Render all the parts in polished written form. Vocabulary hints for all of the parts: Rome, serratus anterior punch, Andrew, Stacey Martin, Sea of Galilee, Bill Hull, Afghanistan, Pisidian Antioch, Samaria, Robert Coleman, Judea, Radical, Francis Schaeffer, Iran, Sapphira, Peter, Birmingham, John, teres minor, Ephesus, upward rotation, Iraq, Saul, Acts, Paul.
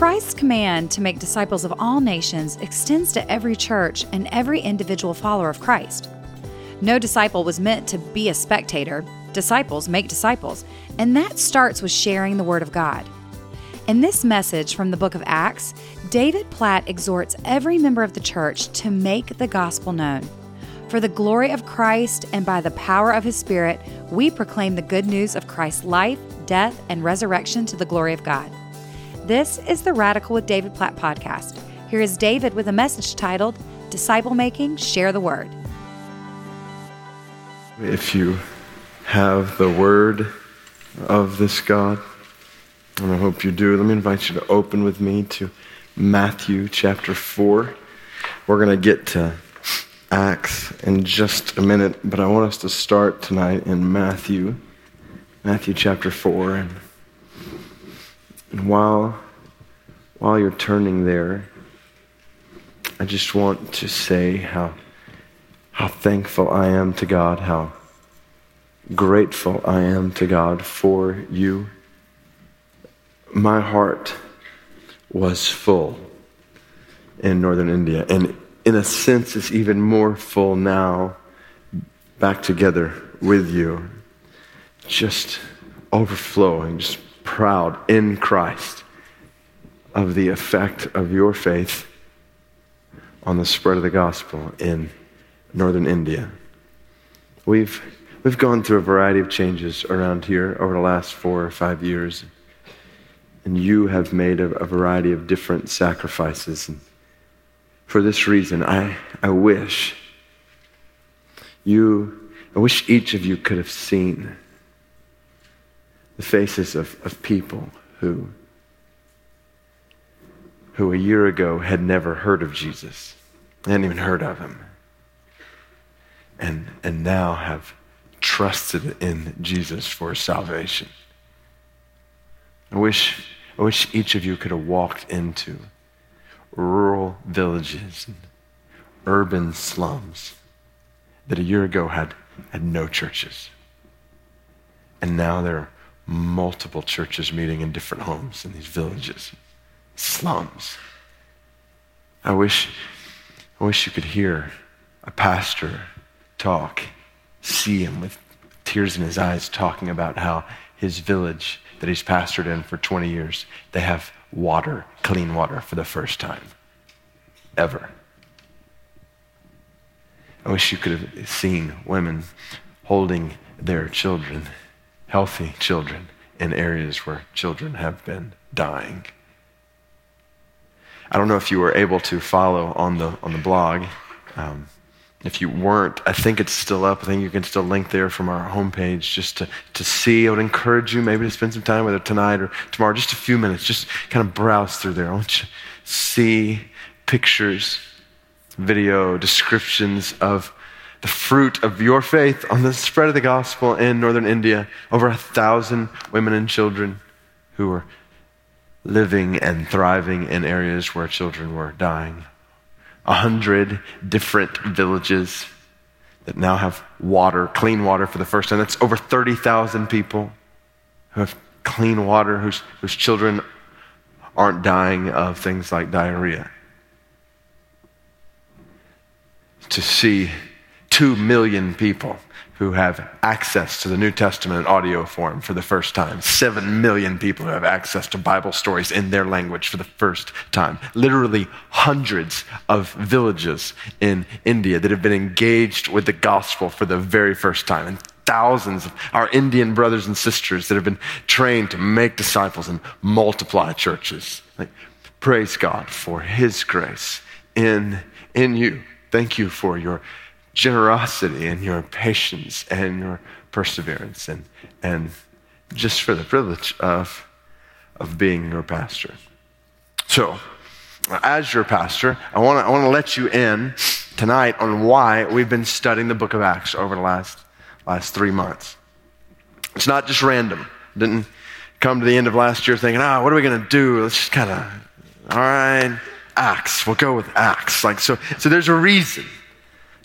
Christ's command to make disciples of all nations extends to every church and every individual follower of Christ. No disciple was meant to be a spectator. Disciples make disciples, and that starts with sharing the Word of God. In this message from the book of Acts, David Platt exhorts every member of the church to make the gospel known. For the glory of Christ and by the power of His Spirit, we proclaim the good news of Christ's life, death, and resurrection to the glory of God. This is the Radical with David Platt podcast. Here is David with a message titled, Disciple Making, Share the Word. If you have the word of this God, and I hope you do, let me invite you to open with me to Matthew chapter 4. We're going to get to Acts in just a minute, but I want us to start tonight in Matthew chapter 4. And while you're turning there, I just want to say how thankful I am to God, how grateful I am to God for you. My heart was full in northern India, and in a sense it's even more full now back together with you, just overflowing, just proud in Christ of the effect of your faith on the spread of the gospel in northern India. We've gone through a variety of changes around here over the last 4 or 5 years. And you have made a variety of different sacrifices. And for this reason, I wish each of you could have seen the faces of people who a year ago had never heard of Jesus. They hadn't even heard of Him. And now have trusted in Jesus for salvation. I wish each of you could have walked into rural villages and urban slums that a year ago had no churches. And now there are multiple churches meeting in different homes in these villages, slums. I wish you could hear a pastor talk, see him with tears in his eyes talking about how his village that he's pastored in for 20 years, they have water, clean water for the first time ever. I wish you could have seen women holding their children, healthy children, in areas where children have been dying. I don't know if you were able to follow on the blog. If you weren't, I think it's still up. I think you can still link there from our homepage just to see. I would encourage you maybe to spend some time with it tonight or tomorrow, just a few minutes, just kind of browse through there. I want you to see pictures, video, descriptions of the fruit of your faith on the spread of the gospel in northern India. Over 1,000 women and children who were living and thriving in areas where children were dying. 100 different villages that now have water, clean water for the first time. That's over 30,000 people who have clean water, whose children aren't dying of things like diarrhea. To see 2 million people who have access to the New Testament in audio form for the first time. 7 million people who have access to Bible stories in their language for the first time. Literally hundreds of villages in India that have been engaged with the gospel for the very first time. And thousands of our Indian brothers and sisters that have been trained to make disciples and multiply churches. Praise God for His grace in you. Thank you for your generosity and your patience and your perseverance and just for the privilege of being your pastor. So, as your pastor, I want to let you in tonight on why we've been studying the book of Acts over the last 3 months. It's not just random. Didn't come to the end of last year thinking, what are we going to do? Let's just kind of, all right, Acts. We'll go with Acts. So there's a reason.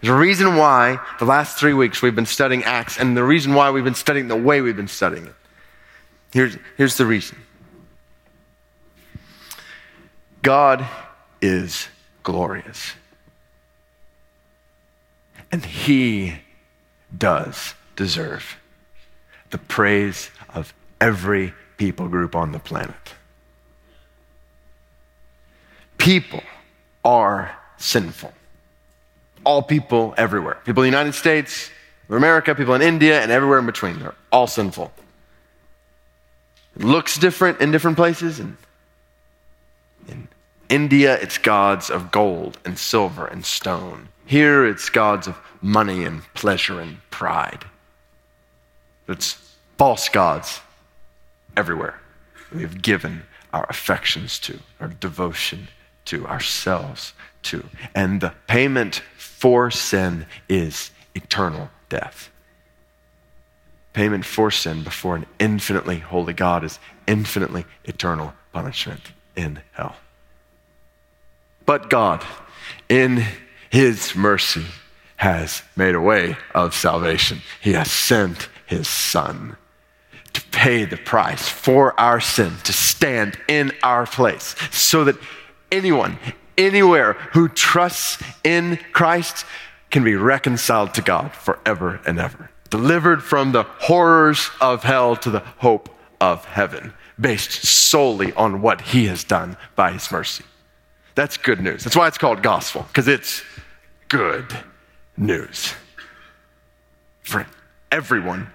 There's a reason why the last 3 weeks we've been studying Acts, and the reason why we've been studying the way we've been studying it. Here's the reason. God is glorious. And he does deserve the praise of every people group on the planet. People are sinful. All people everywhere. People in the United States, America, people in India, and everywhere in between. They're all sinful. It looks different in different places. In India, it's gods of gold and silver and stone. Here, it's gods of money and pleasure and pride. It's false gods everywhere. We have given our affections to, our devotion to, ourselves to. And the payment for sin is eternal death. Payment for sin before an infinitely holy God is infinitely eternal punishment in hell. But God, in his mercy, has made a way of salvation. He has sent his Son to pay the price for our sin, to stand in our place, so that anyone, anywhere who trusts in Christ can be reconciled to God forever and ever, delivered from the horrors of hell to the hope of heaven, based solely on what he has done by his mercy. That's good news. That's why it's called gospel, because it's good news for everyone,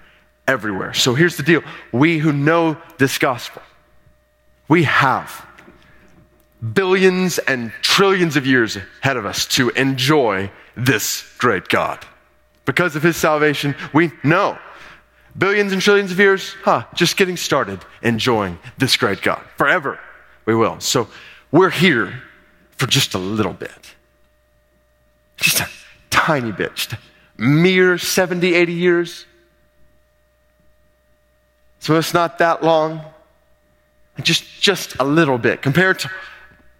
everywhere. So here's the deal. We who know this gospel, we have billions and trillions of years ahead of us to enjoy this great God. Because of his salvation, we know billions and trillions of years, just getting started enjoying this great God. Forever we will. So we're here for just a little bit. Just a tiny bit. Just a mere 70, 80 years. So it's not that long. Just a little bit. Compared to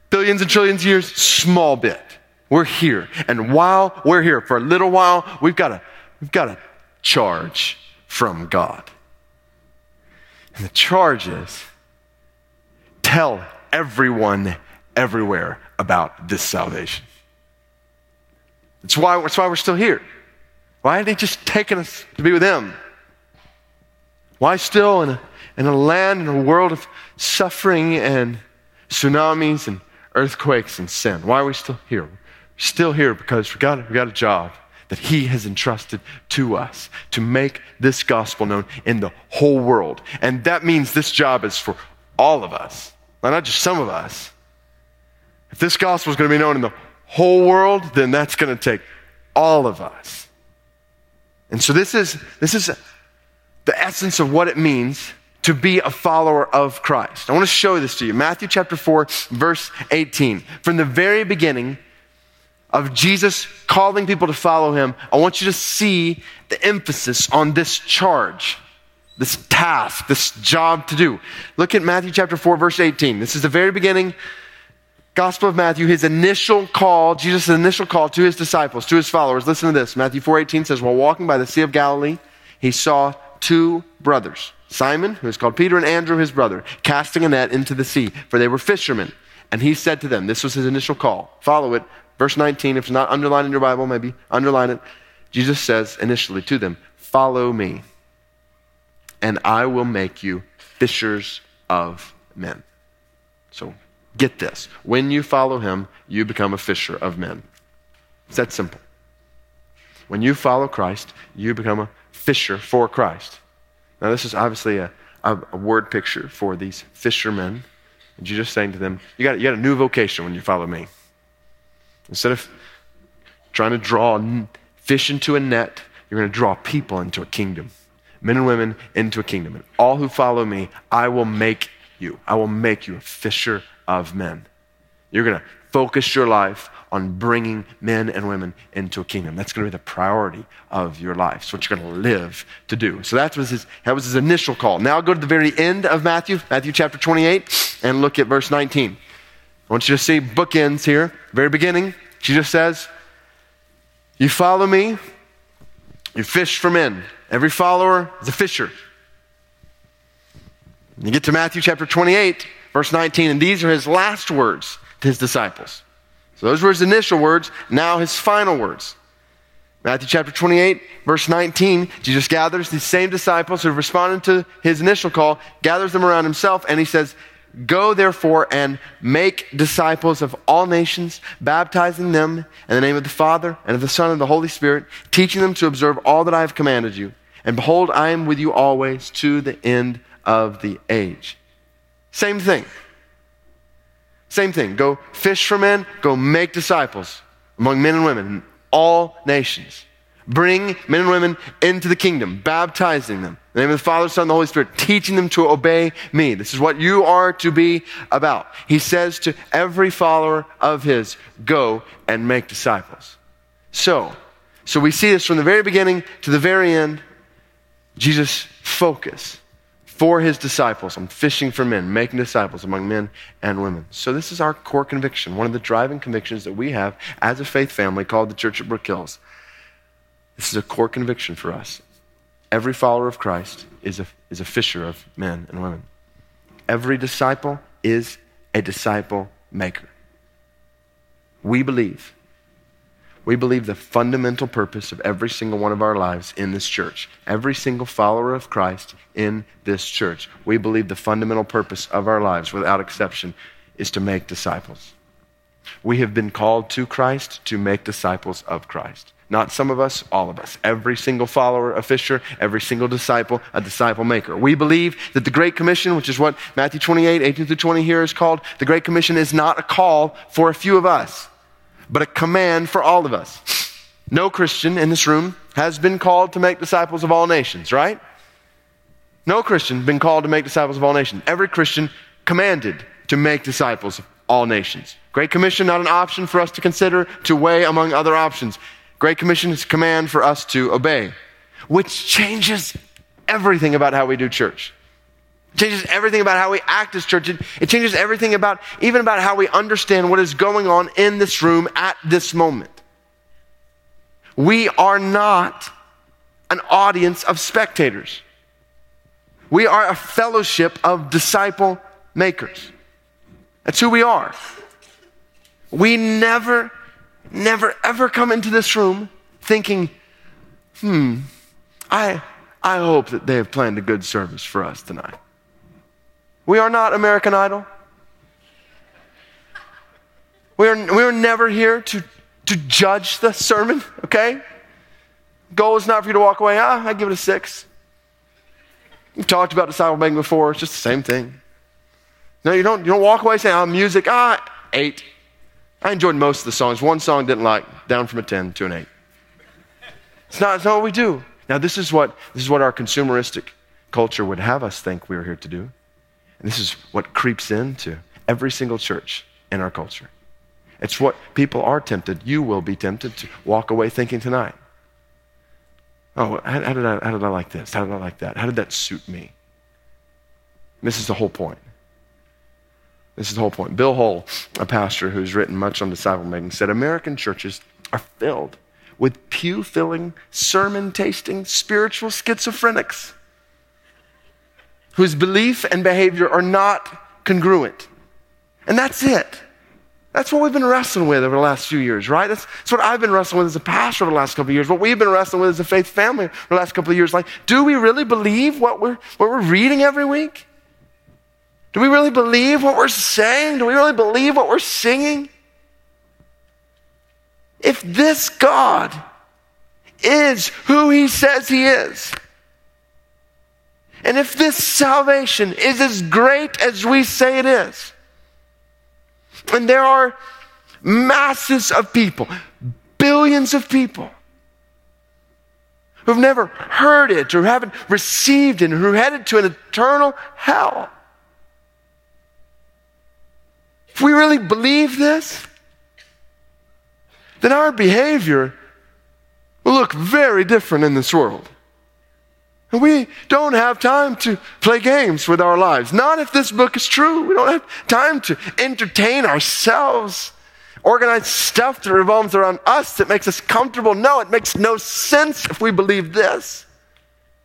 billions and trillions of years, small bit. We're here. And while we're here for a little while, we've got a charge from God. And the charge is, tell everyone everywhere about this salvation. That's why we're still here. Why aren't he just taking us to be with him? Why still in a land, in a world of suffering and tsunamis and earthquakes and sin? Why are we still here? We're still here because we got a job that he has entrusted to us to make this gospel known in the whole world. And that means this job is for all of us, not just some of us. If this gospel is going to be known in the whole world, then that's going to take all of us. And so this is the essence of what it means to be a follower of Christ. I want to show this to you. Matthew chapter 4, verse 18. From the very beginning of Jesus calling people to follow him, I want you to see the emphasis on this charge, this task, this job to do. Look at Matthew chapter 4, verse 18. This is the very beginning, Gospel of Matthew, his initial call, Jesus' initial call to his disciples, to his followers. Listen to this. Matthew 4:18 says, while walking by the Sea of Galilee, he saw two brothers, Simon, who is called Peter, and Andrew, his brother, casting a net into the sea, for they were fishermen. And he said to them, this was his initial call. Follow it. Verse 19, if it's not underlined in your Bible, maybe underline it. Jesus says initially to them, follow me, and I will make you fishers of men. So get this. When you follow him, you become a fisher of men. It's that simple. When you follow Christ, you become a fisher for Christ. Now, this is obviously a word picture for these fishermen. And you're just saying to them, you got a new vocation when you follow me. Instead of trying to draw fish into a net, you're going to draw people into a kingdom, men and women into a kingdom. And all who follow me, I will make you. I will make you a fisher of men. You're going to focus your life on bringing men and women into a kingdom. That's going to be the priority of your life. It's what you're going to live to do. So that was his initial call. Now go to the very end of Matthew chapter 28, and look at verse 19. I want you to see bookends here. Very beginning, Jesus says, you follow me, you fish for men. Every follower is a fisher. You get to Matthew chapter 28, verse 19, and these are his last words. to his disciples. So those were his initial words, now his final words. Matthew chapter 28, verse 19, Jesus gathers these same disciples who responded to his initial call, gathers them around himself, and he says, "Go therefore and make disciples of all nations, baptizing them in the name of the Father and of the Son and of the Holy Spirit, teaching them to observe all that I have commanded you. And behold, I am with you always to the end of the age." Same thing. Same thing. Go fish for men, go make disciples among men and women. All nations. Bring men and women into the kingdom, baptizing them in the name of the Father, Son, and the Holy Spirit, teaching them to obey me. This is what you are to be about. He says to every follower of his, go and make disciples. So we see this from the very beginning to the very end. Jesus' focus for his disciples on fishing for men, making disciples among men and women. So this is our core conviction, one of the driving convictions that we have as a faith family called the Church at Brook Hills. This is a core conviction for us. Every follower of Christ is a fisher of men and women. Every disciple is a disciple maker. We believe the fundamental purpose of every single one of our lives in this church, every single follower of Christ in this church, we believe the fundamental purpose of our lives, without exception, is to make disciples. We have been called to Christ to make disciples of Christ. Not some of us, all of us. Every single follower, a fisher. Every single disciple, a disciple maker. We believe that the Great Commission, which is what Matthew 28, 18 through 20 here is called, the Great Commission is not a call for a few of us, but a command for all of us. No Christian in this room has been called to make disciples of all nations, right? No Christian been called to make disciples of all nations. Every Christian commanded to make disciples of all nations. Great Commission, not an option for us to consider, to weigh among other options. Great Commission is a command for us to obey, which changes everything about how we do church. It changes everything about how we act as church. It changes everything about how we understand what is going on in this room at this moment. We are not an audience of spectators. We are a fellowship of disciple makers. That's who we are. We never, ever come into this room thinking, I hope that they have planned a good service for us tonight. We are not American Idol. We are never here to judge the sermon, okay? Goal is not for you to walk away, I give it a 6. We've talked about disciple making before, it's just the same thing. No, you don't walk away saying, music, 8. I enjoyed most of the songs. One song didn't like, down from a 10 to an 8. It's not what we do. Now, this is what our consumeristic culture would have us think we were here to do. And this is what creeps into every single church in our culture. It's what people are tempted. You will be tempted to walk away thinking tonight. Oh, how did I like this? How did I like that? How did that suit me? And this is the whole point. Bill Hull, a pastor who's written much on disciple making, said American churches are filled with pew-filling, sermon-tasting, spiritual schizophrenics whose belief and behavior are not congruent. And that's it. That's what we've been wrestling with over the last few years, right? That's what I've been wrestling with as a pastor over the last couple of years, what we've been wrestling with as a faith family over the last couple of years. Like, do we really believe what we're reading every week? Do we really believe what we're saying? Do we really believe what we're singing? If this God is who he says he is, and if this salvation is as great as we say it is, and there are masses of people, billions of people, who've never heard it or haven't received it, who are headed to an eternal hell, if we really believe this, then our behavior will look very different in this world. And we don't have time to play games with our lives. Not if this book is true. We don't have time to entertain ourselves, organize stuff that revolves around us that makes us comfortable. No, it makes no sense if we believe this.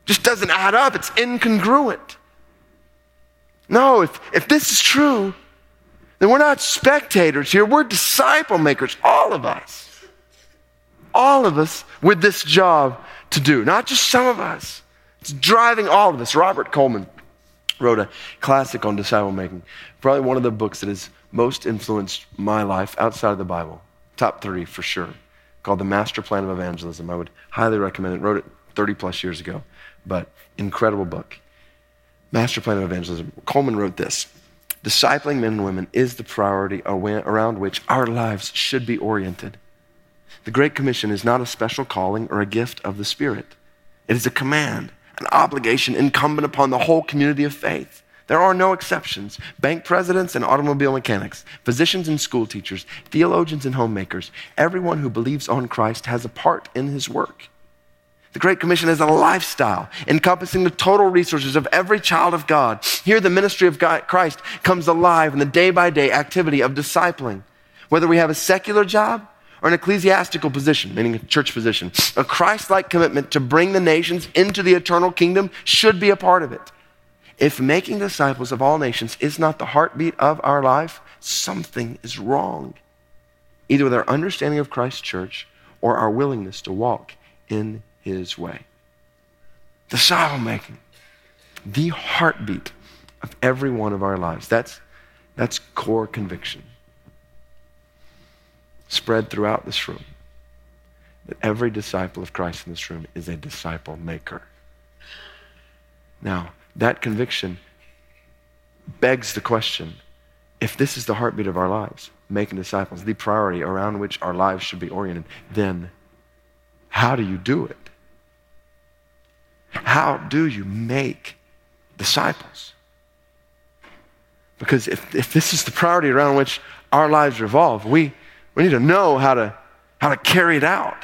It just doesn't add up. It's incongruent. No, if this is true, Then we're not spectators here. We're disciple makers, all of us. All of us with this job to do, not just some of us. It's driving all of us. Robert Coleman wrote a classic on disciple making, probably one of the books that has most influenced my life outside of the Bible, top 3 for sure, called The Master Plan of Evangelism. I would highly recommend it. Wrote it 30 plus years ago, but incredible book. Master Plan of Evangelism. Coleman wrote this: discipling men and women is the priority around which our lives should be oriented. The Great Commission is not a special calling or a gift of the Spirit. It is a command, an obligation incumbent upon the whole community of faith. There are no exceptions. Bank presidents and automobile mechanics, physicians and school teachers, theologians and homemakers, everyone who believes on Christ has a part in his work. The Great Commission is a lifestyle encompassing the total resources of every child of God. Here, the ministry of Christ comes alive in the day-by-day activity of discipling. Whether we have a secular job or an ecclesiastical position, meaning a church position, a Christ-like commitment to bring the nations into the eternal kingdom should be a part of it. If making disciples of all nations is not the heartbeat of our life, something is wrong, either with our understanding of Christ's church or our willingness to walk in his way. Disciple making, the heartbeat of every one of our lives. That's core conviction. Spread throughout this room, that every disciple of Christ in this room is a disciple maker. Now, that conviction begs the question, if this is the heartbeat of our lives, making disciples, the priority around which our lives should be oriented, then how do you do it? How do you make disciples? Because if this is the priority around which our lives revolve, we need to know how to carry it out.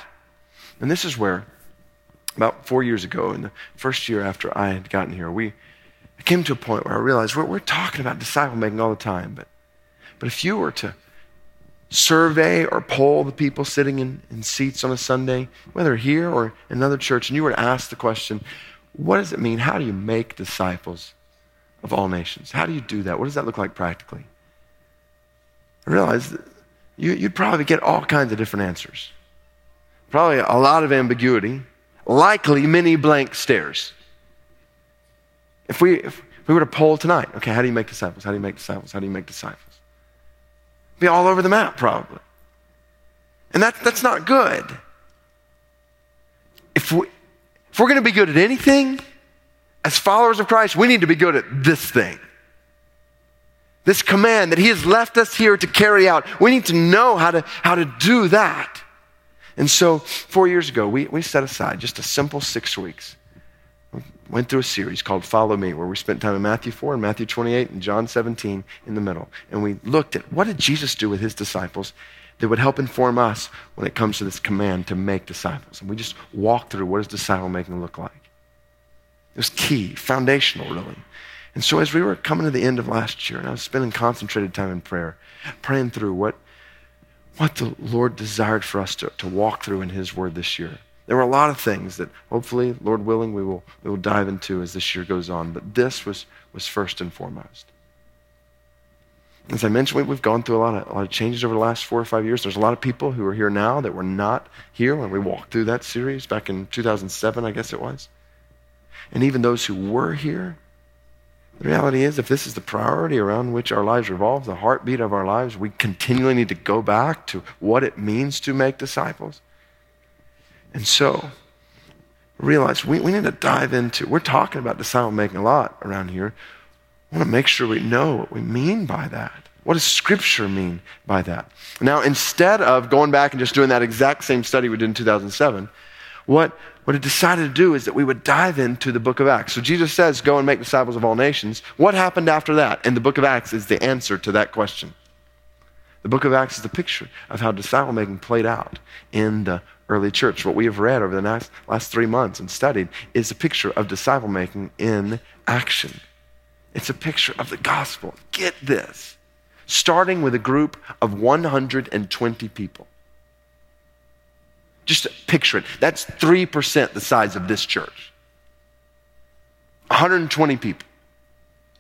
And this is where, about 4 years ago, in the first year after I had gotten here, I came to a point where I realized we're talking about disciple making all the time, but if you were to survey or poll the people sitting in seats on a Sunday, whether here or in another church, and you were to ask the question, what does it mean? How do you make disciples of all nations? How do you do that? What does that look like practically? I realized that you'd probably get all kinds of different answers. Probably a lot of ambiguity, likely many blank stares. If we were to poll tonight, okay, how do you make disciples? How do you make disciples? How do you make disciples? Be all over the map probably. And that's not good. If we're going to be good at anything, as followers of Christ, we need to be good at this thing. This command that he has left us here to carry out. We need to know how to do that. And so 4 years ago, we set aside just a simple 6 weeks. We went through a series called Follow Me, where we spent time in Matthew 4 and Matthew 28 and John 17 in the middle. And we looked at what did Jesus do with his disciples that would help inform us when it comes to this command to make disciples. And we just walked through what does disciple making look like. It was key, foundational really. And so as we were coming to the end of last year, and I was spending concentrated time in prayer, praying through what the Lord desired for us to walk through in his word this year. There were a lot of things that hopefully, Lord willing, we will dive into as this year goes on. But this was first and foremost. As I mentioned, we've gone through a lot of changes over the last 4 or 5 years. There's a lot of people who are here now that were not here when we walked through that series back in 2007, I guess it was. And even those who were here, the reality is, if this is the priority around which our lives revolve, the heartbeat of our lives, we continually need to go back to what it means to make disciples. And so, realize we need to dive into, we're talking about disciple making a lot around here. We want to make sure we know what we mean by that. What does Scripture mean by that? Now, instead of going back and just doing that exact same study we did in 2007, what it decided to do is that we would dive into the book of Acts. So Jesus says, go and make disciples of all nations. What happened after that? And the book of Acts is the answer to that question. The book of Acts is the picture of how disciple making played out in the early church. What we have read over the last 3 months and studied is a picture of disciple making in action. It's a picture of the gospel. Get this. Starting with a group of 120 people. Just picture it. That's 3% the size of this church. 120 people.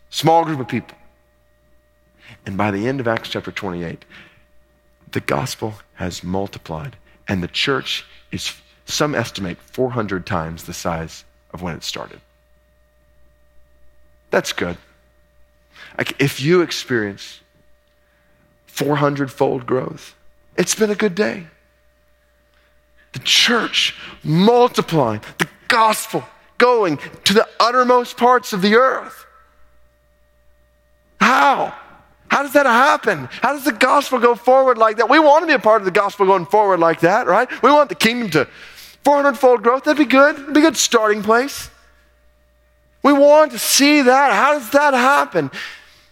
Small group of people. And by the end of Acts chapter 28, the gospel has multiplied, and the church is, some estimate, 400 times the size of when it started. That's good. Like, if you experience 400-fold growth, it's been a good day. The church multiplying, the gospel going to the uttermost parts of the earth. How? How does that happen? How does the gospel go forward like that? We want to be a part of the gospel going forward like that, right? We want the kingdom to 400-fold growth. That'd be good. That'd be a good starting place. We want to see that. How does that happen?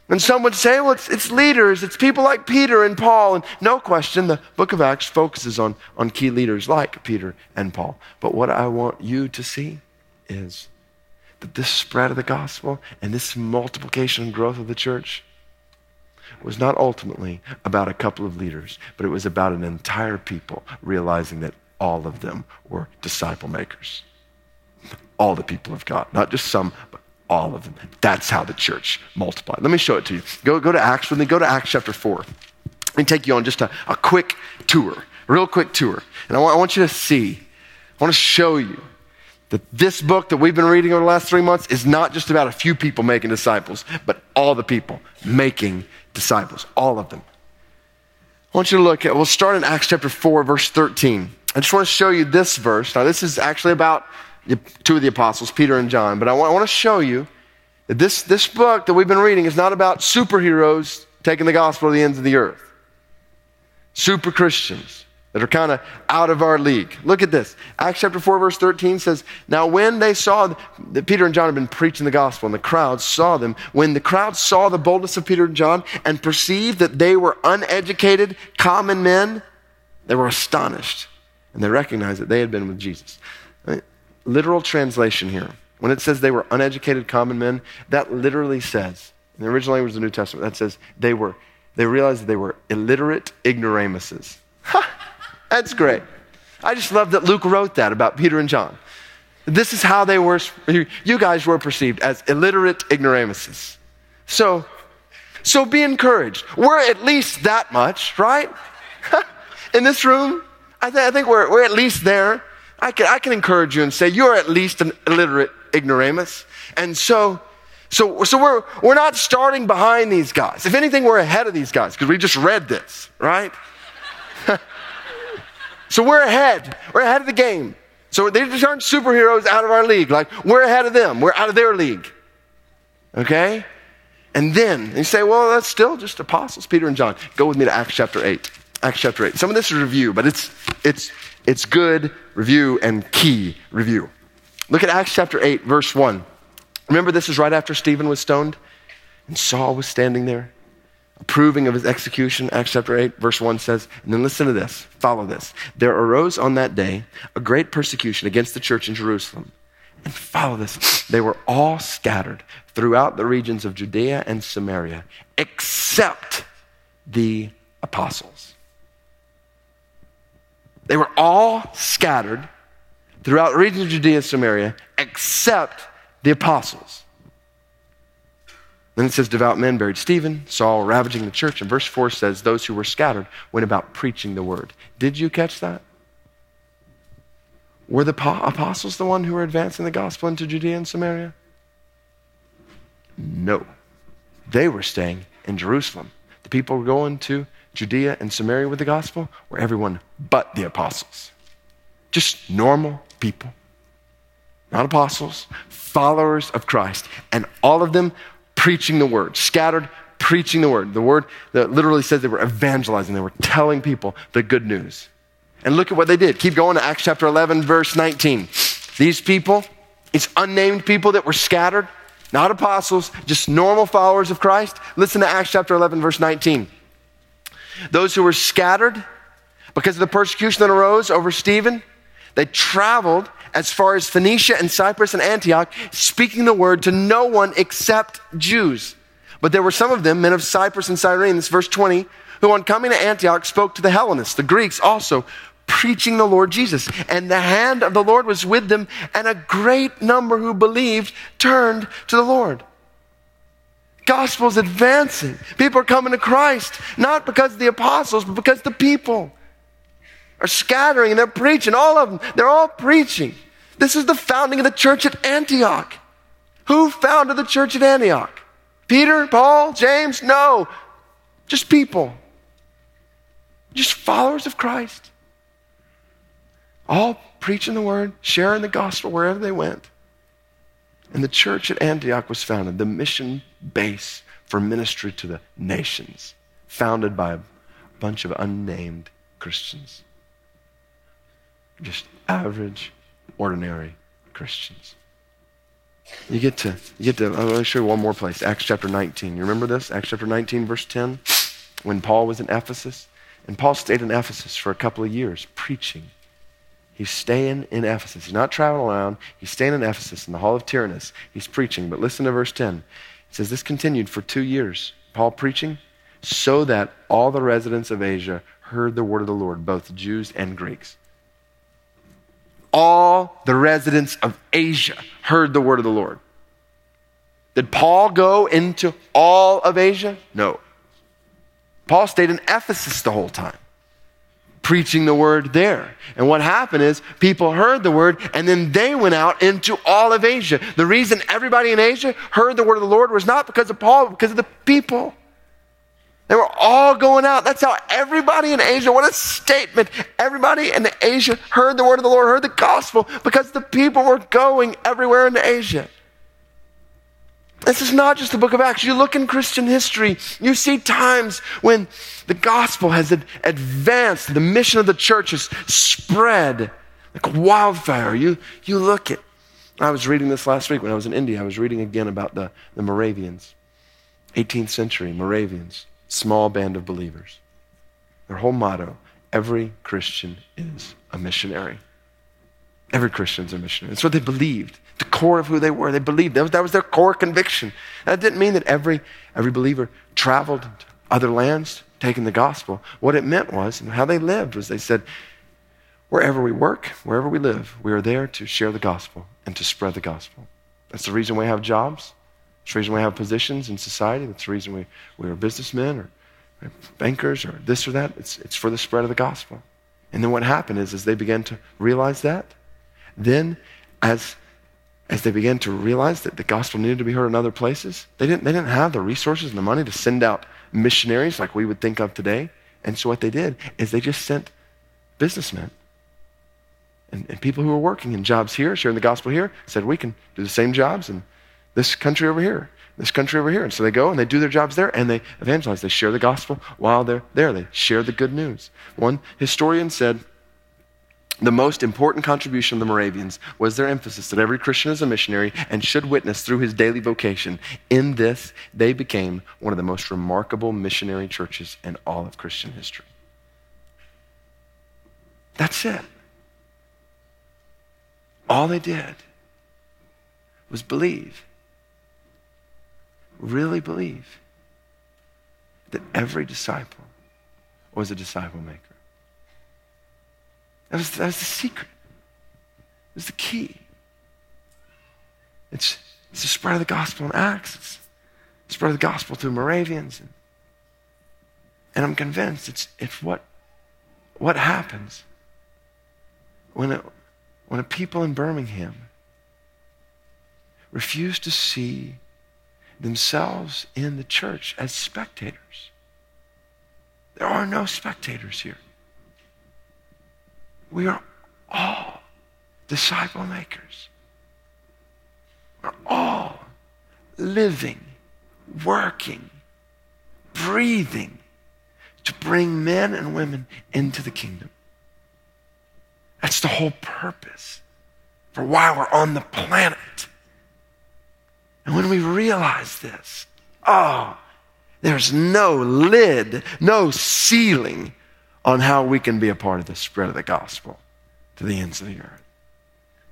And some would say, well, it's leaders. It's people like Peter and Paul. And no question, the book of Acts focuses on key leaders like Peter and Paul. But what I want you to see is that this spread of the gospel and this multiplication and growth of the church was not ultimately about a couple of leaders, but it was about an entire people realizing that all of them were disciple makers. All the people of God, not just some, but all of them. That's how the church multiplied. Let me show it to you. Go to Acts with me. Go to Acts chapter 4. Let me take you on just a quick tour, a real quick tour. And I want you to see, I want to show you that this book that we've been reading over the last 3 months is not just about a few people making disciples, but all the people making disciples, all of them. I want you to look at, we'll start in Acts chapter 4, verse 13. I just want to show you this verse. Now, this is actually about two of the apostles, Peter and John, but I want to show you that this book that we've been reading is not about superheroes taking the gospel to the ends of the earth, super Christians that are kind of out of our league. Look at this. Acts chapter 4, verse 13 says, now when they saw that Peter and John had been preaching the gospel and the crowd saw them, when the crowd saw the boldness of Peter and John and perceived that they were uneducated, common men, they were astonished and they recognized that they had been with Jesus. I mean, literal translation here. When it says they were uneducated, common men, that literally says, in the original language of the New Testament, that says they realized that they were illiterate ignoramuses. That's great. I just love that Luke wrote that about Peter and John. This is how they were, you guys were perceived as illiterate ignoramuses. So be encouraged. We're at least that much, right? In this room, I think we're at least there. I can encourage you and say, you're at least an illiterate ignoramus. And so we're not starting behind these guys. If anything, we're ahead of these guys because we just read this, right? So we're ahead. We're ahead of the game. So they just aren't superheroes out of our league. Like, we're ahead of them. We're out of their league. Okay? And then you say, well, that's still just apostles, Peter and John. Go with me to Acts chapter 8. Acts chapter 8. Some of this is review, but it's good review and key review. Look at Acts chapter 8, verse 1. Remember, this is right after Stephen was stoned, and Saul was standing there, approving of his execution. Acts chapter 8, verse 1 says, and then listen to this, follow this. There arose on that day a great persecution against the church in Jerusalem. And follow this. They were all scattered throughout the regions of Judea and Samaria, except the apostles. They were all scattered throughout the regions of Judea and Samaria, except the apostles. Then it says, devout men buried Stephen, Saul ravaging the church. And verse 4 says, those who were scattered went about preaching the word. Did you catch that? Were the apostles the one who were advancing the gospel into Judea and Samaria? No. They were staying in Jerusalem. The people were going to Judea and Samaria with the gospel were everyone but the apostles. Just normal people, not apostles, followers of Christ. And all of them preaching the word, scattered, preaching the word. The word that literally says they were evangelizing. They were telling people the good news. And look at what they did. Keep going to Acts chapter 11, verse 19. These people, it's unnamed people that were scattered, not apostles, just normal followers of Christ. Listen to Acts chapter 11, verse 19. Those who were scattered because of the persecution that arose over Stephen, they traveled as far as Phoenicia and Cyprus and Antioch, speaking the word to no one except Jews. But there were some of them, men of Cyprus and Cyrene, this is verse 20, who on coming to Antioch spoke to the Hellenists, the Greeks also, preaching the Lord Jesus. And the hand of the Lord was with them, and a great number who believed turned to the Lord. gospel's advancing. People are coming to Christ, not because of the apostles, but because the people are scattering and they're preaching. All of them, they're all preaching. This is the founding of the church at Antioch. Who founded the church at Antioch? Peter, Paul, James? No, just people. Just followers of Christ. All preaching the word, sharing the gospel wherever they went. And the church at Antioch was founded, the mission base for ministry to the nations, founded by a bunch of unnamed Christians. Just average, ordinary Christians. I'll let me show you one more place, Acts chapter 19. You remember this? Acts chapter 19, verse 10, when Paul was in Ephesus. And Paul stayed in Ephesus for a couple of years, preaching. He's staying in Ephesus. He's not traveling around. He's staying in Ephesus in the hall of Tyrannus. He's preaching. But listen to verse 10. It says, this continued for 2 years, Paul preaching, so that all the residents of Asia heard the word of the Lord, both Jews and Greeks. All the residents of Asia heard the word of the Lord. Did Paul go into all of Asia? No. Paul stayed in Ephesus the whole time, preaching the word there. And what happened is people heard the word and then they went out into all of Asia. The reason everybody in Asia heard the word of the Lord was not because of Paul, but because of the people. They were all going out. That's how everybody in Asia, what a statement. Everybody in Asia heard the word of the Lord, heard the gospel, because the people were going everywhere in Asia. This is not just the book of Acts. You look in Christian history, you see times when the gospel has advanced, the mission of the church has spread like wildfire. You look at, I was reading this last week when I was in India, I was reading again about the Moravians, 18th century Moravians, small band of believers. Their whole motto, every Christian is a missionary. Every Christian's a missionary. That's what they believed. The core of who they were. They believed. That was their core conviction. That didn't mean that every believer traveled to other lands taking the gospel. What it meant was, and how they lived was, they said, wherever we work, wherever we live, we are there to share the gospel and to spread the gospel. That's the reason we have jobs. That's the reason we have positions in society. That's the reason we are businessmen or bankers or this or that. It's for the spread of the gospel. And then what happened is they began to realize that. Then, as they began to realize that the gospel needed to be heard in other places, they didn't have the resources and the money to send out missionaries like we would think of today. And so what they did is they just sent businessmen and people who were working in jobs here, sharing the gospel here, said, we can do the same jobs in this country over here, this country over here. And so they go and they do their jobs there and they evangelize. They share the gospel while they're there. They share the good news. One historian said, the most important contribution of the Moravians was their emphasis that every Christian is a missionary and should witness through his daily vocation. In this, they became one of the most remarkable missionary churches in all of Christian history. That's it. All they did was believe, really believe, that every disciple was a disciple maker. That was the secret. It was the key. It's the spread of the gospel in Acts. It's the spread of the gospel through Moravians. And I'm convinced it's what happens when a people in Birmingham refuse to see themselves in the church as spectators. There are no spectators here. We are all disciple makers. We're all living, working, breathing to bring men and women into the kingdom. That's the whole purpose for why we're on the planet. And when we realize this, there's no lid, no ceiling on how we can be a part of the spread of the gospel to the ends of the earth.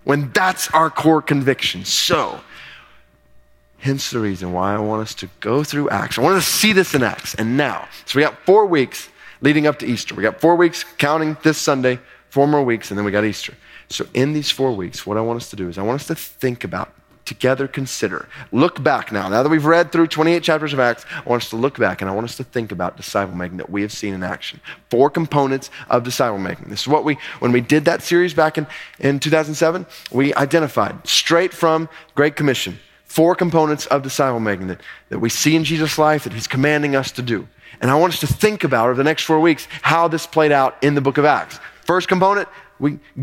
When that's our core conviction. So, hence the reason why I want us to go through Acts. I want us to see this in Acts. And now, so we got 4 weeks leading up to Easter. We got 4 weeks counting this Sunday, 4 more weeks, and then we got Easter. So in these 4 weeks, what I want us to do is I want us to think about together consider. Look back now. Now that we've read through 28 chapters of Acts, I want us to look back and I want us to think about disciple making that we have seen in action. 4 components of disciple making. This is what when we did that series back in 2007, we identified straight from Great Commission. 4 components of disciple making that we see in Jesus' life that he's commanding us to do. And I want us to think about over the next 4 weeks how this played out in the book of Acts. First component,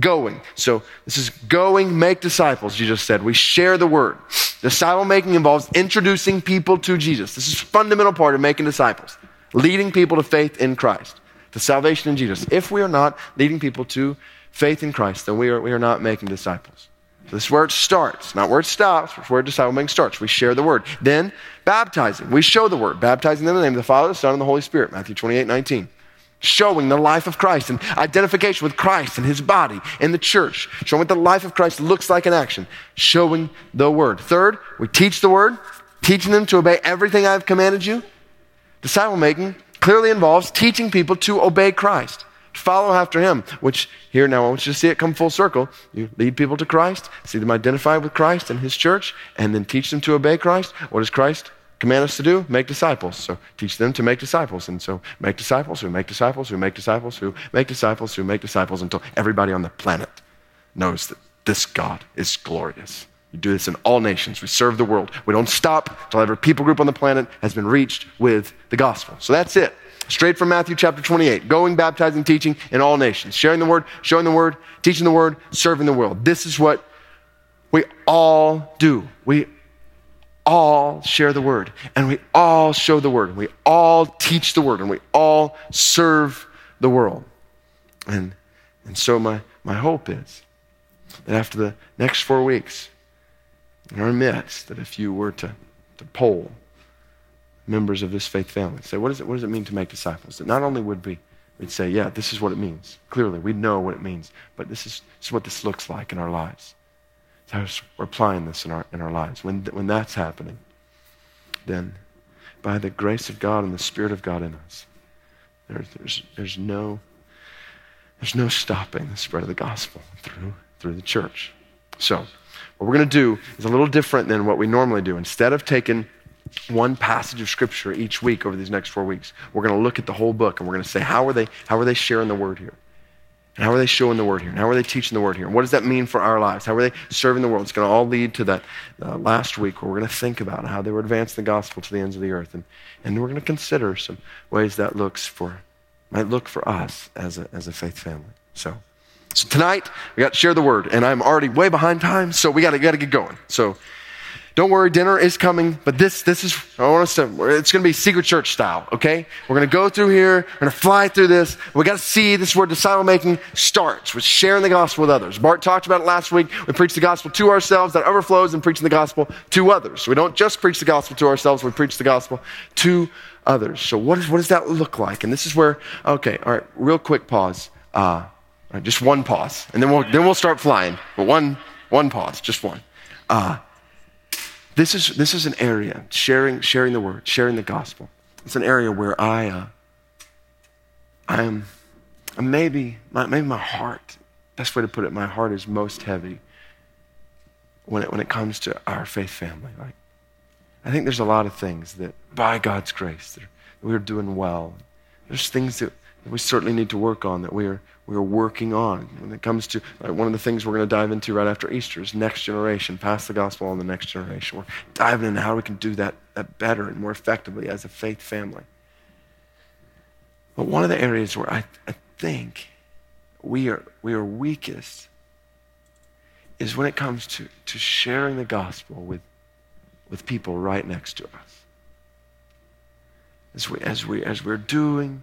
going. So this is going, make disciples, Jesus said. We share the word. Disciple making involves introducing people to Jesus. This is a fundamental part of making disciples, leading people to faith in Christ, to salvation in Jesus. If we are not leading people to faith in Christ, then we are not making disciples. So this is where it starts, not where it stops, but where disciple making starts. We share the word. Then baptizing. We show the word, baptizing them in the name of the Father, the Son, and the Holy Spirit, Matthew 28:19. Showing the life of Christ and identification with Christ and his body and the church. Showing what the life of Christ looks like in action. Showing the word. Third, we teach the word, teaching them to obey everything I have commanded you. Disciple making clearly involves teaching people to obey Christ, to follow after him, which here now I want you to see it come full circle. You lead people to Christ, see them identify with Christ and his church, and then teach them to obey Christ. What does Christ command us to do? Make disciples. So teach them to make disciples. And so make disciples who make disciples who make disciples who make disciples who make disciples until everybody on the planet knows that this God is glorious. You do this in all nations. We serve the world. We don't stop until every people group on the planet has been reached with the gospel. So that's it. Straight from Matthew chapter 28. Going, baptizing, teaching in all nations. Sharing the word, showing the word, teaching the word, serving the world. This is what we all do. We all share the word, and we all show the word, and we all teach the word, and we all serve the world. And so my hope is that after the next 4 weeks, in our midst, that if you were to poll members of this faith family, say, what does it mean to make disciples? That not only would we'd say, yeah, this is what it means. Clearly, we know what it means, but this is what this looks like in our lives. So we're applying this in our lives. When that's happening, then by the grace of God and the Spirit of God in us, there's no stopping the spread of the gospel through the church. So what we're going to do is a little different than what we normally do. Instead of taking one passage of Scripture each week over these next 4 weeks, we're going to look at the whole book and we're going to say, how are they sharing the word here? And how are they showing the word here? And how are they teaching the word here? And what does that mean for our lives? How are they serving the world? It's going to all lead to that last week where we're going to think about how they were advancing the gospel to the ends of the earth. And we're going to consider some ways that might look for us as a faith family. So tonight, we got to share the word. And I'm already way behind time, so we got to get going. So don't worry, dinner is coming, but it's going to be secret church style, okay? We're going to go through here, we're going to fly through this. We got to see this is where disciple making starts, with sharing the gospel with others. Bart talked about it last week. We preach the gospel to ourselves that overflows in preaching the gospel to others. We don't just preach the gospel to ourselves, we preach the gospel to others. So what does that look like? And this is where, okay, all right, real quick pause. Just one pause, and then we'll start flying. But one pause, just one. This is an area, sharing the word, sharing the gospel. It's an area where maybe my heart, best way to put it, my heart is most heavy when it comes to our faith family. Like, I think there's a lot of things that by God's grace that we're doing well. There's things that we certainly need to work on, that we are working on. When it comes to, like, one of the things we're going to dive into right after Easter is next generation, pass the gospel on the next generation. We're diving into how we can do that better and more effectively as a faith family. But one of the areas where I think we are weakest is when it comes to sharing the gospel with people right next to us. As we're doing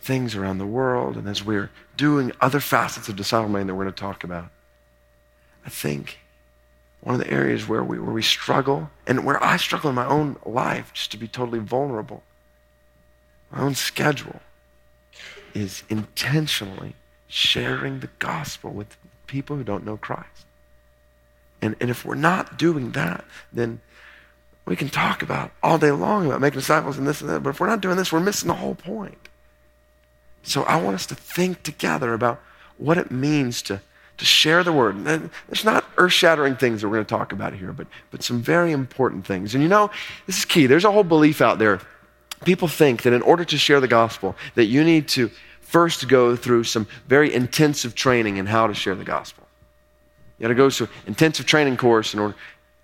things around the world, and as we're doing other facets of disciple making that we're going to talk about, I think one of the areas where we struggle, and where I struggle in my own life, just to be totally vulnerable, my own schedule, is intentionally sharing the gospel with people who don't know Christ. And if we're not doing that, then we can talk about all day long about making disciples and this and that, but if we're not doing this, we're missing the whole point. So I want us to think together about what it means to, to share the word. And it's not earth-shattering things that we're going to talk about here, but some very important things. And you know, this is key. There's a whole belief out there. People think that in order to share the gospel, that you need to first go through some very intensive training in how to share the gospel. You got to go to an intensive training course in order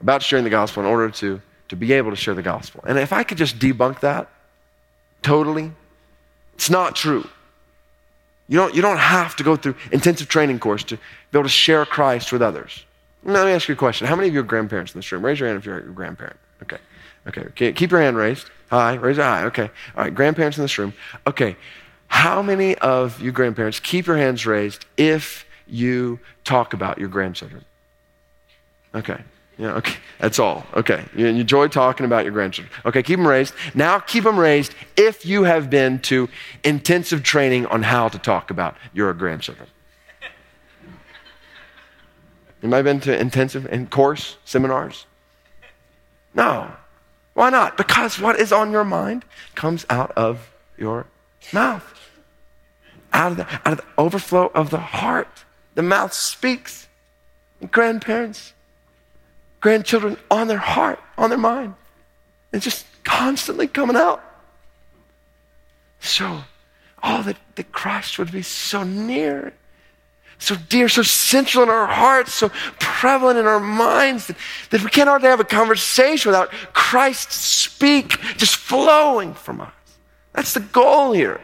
about sharing the gospel in order to be able to share the gospel. And if I could just debunk that totally, it's not true. You don't have to go through intensive training course to be able to share Christ with others. Now, let me ask you a question. How many of you are grandparents in this room? Raise your hand if you're a grandparent. Okay. Keep your hand raised. Hi. Raise your hand. Okay. All right. Grandparents in this room. Okay. How many of you grandparents keep your hands raised if you talk about your grandchildren? Okay. Yeah. Okay. That's all. Okay. You enjoy talking about your grandchildren. Okay. Keep them raised. Now keep them raised if you have been to intensive training on how to talk about your grandchildren. Anybody been to intensive and course seminars? No. Why not? Because what is on your mind comes out of your mouth. Out of the overflow of the heart, the mouth speaks. And grandparents, grandchildren on their heart, on their mind. It's just constantly coming out. So, that Christ would be so near, so dear, so central in our hearts, so prevalent in our minds that we can't hardly have a conversation without Christ speak just flowing from us. That's the goal here.